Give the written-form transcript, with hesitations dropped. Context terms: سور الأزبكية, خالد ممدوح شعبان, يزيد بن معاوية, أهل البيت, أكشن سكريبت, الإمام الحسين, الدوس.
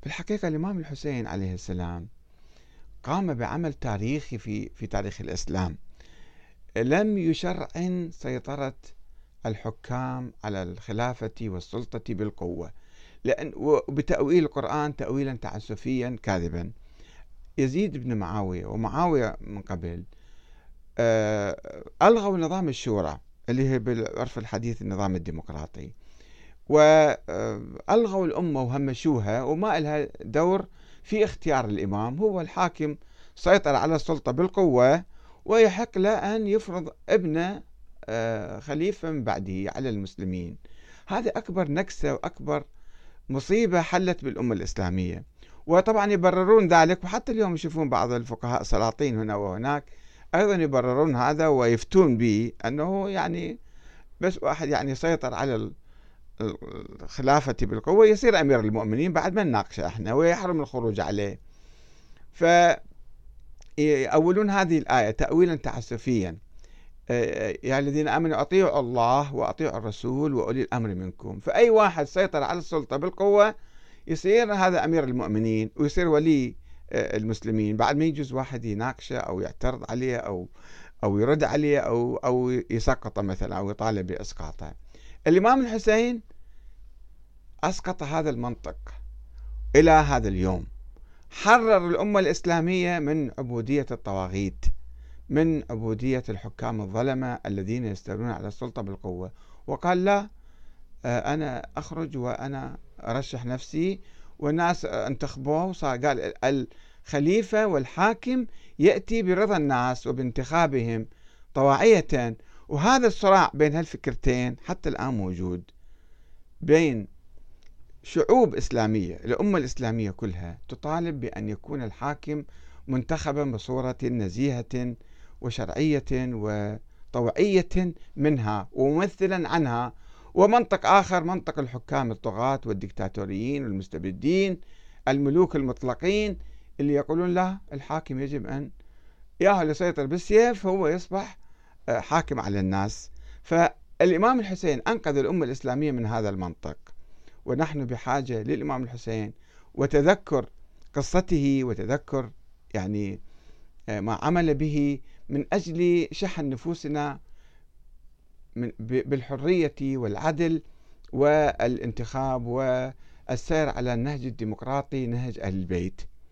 في الحقيقة الإمام الحسين عليه السلام قام بعمل تاريخي في تاريخ الإسلام. لم يشرعن سيطرة الحكام على الخلافة والسلطة بالقوة، لأن وبتأويل القرآن تأويلا تعسفيا كاذبا. يزيد بن معاوية ومعاوية من قبل ألغوا نظام الشورى اللي هي بالعرف الحديث النظام الديمقراطي، وألغوا الأمة وهمشوها وما إلها دور في اختيار الإمام. هو الحاكم سيطر على السلطة بالقوة، ويحق له أن يفرض ابنه خليفة من بعده على المسلمين. هذا أكبر نكسة وأكبر مصيبة حلت بالأمة الإسلامية، وطبعا يبررون ذلك، وحتى اليوم يشوفون بعض الفقهاء السلاطين هنا وهناك أيضا يبررون هذا ويفتون به أنه يعني بس واحد يعني سيطر على الخلافة بالقوة يصير أمير المؤمنين بعد ما نناقشه احنا ويحرم الخروج عليه. فأولون هذه الآية تأويلا تعسفيا، يا الذين آمنوا أطيعوا الله وأطيعوا الرسول وأولي الأمر منكم. فأي واحد سيطر على السلطة بالقوة يصير هذا أمير المؤمنين ويصير ولي المسلمين بعد ما يجوز واحد يناقشه أو يعترض عليه أو يرد عليه أو يسقطه مثلا أو يطالب بإسقاطه. الإمام الحسين أسقط هذا المنطق إلى هذا اليوم، حرر الأمة الإسلامية من عبودية الطواغيت، من عبودية الحكام الظلمة الذين يستولون على السلطة بالقوة، وقال لا، أنا أخرج وأنا أرشح نفسي والناس انتخبوه. قال الخليفة والحاكم يأتي برضا الناس وبانتخابهم طواعية. وهذا الصراع بين هالفكرتين حتى الآن موجود بين شعوب إسلامية. الأمة الإسلامية كلها تطالب بأن يكون الحاكم منتخبا بصورة نزيهة وشرعية وطوعية منها وممثلا عنها، ومنطق آخر منطق الحكام الطغاة والدكتاتوريين والمستبدين الملوك المطلقين اللي يقولون لا، الحاكم يجب أن ياهو اللي يسيطر بالسيف هو يصبح حاكم على الناس. فالإمام الحسين أنقذ الأمة الإسلامية من هذا المنطق، ونحن بحاجة للإمام الحسين وتذكر قصته وتذكر يعني ما عمل به من أجل شحن نفوسنا بالحرية والعدل والانتخاب والسير على النهج الديمقراطي، نهج أهل البيت.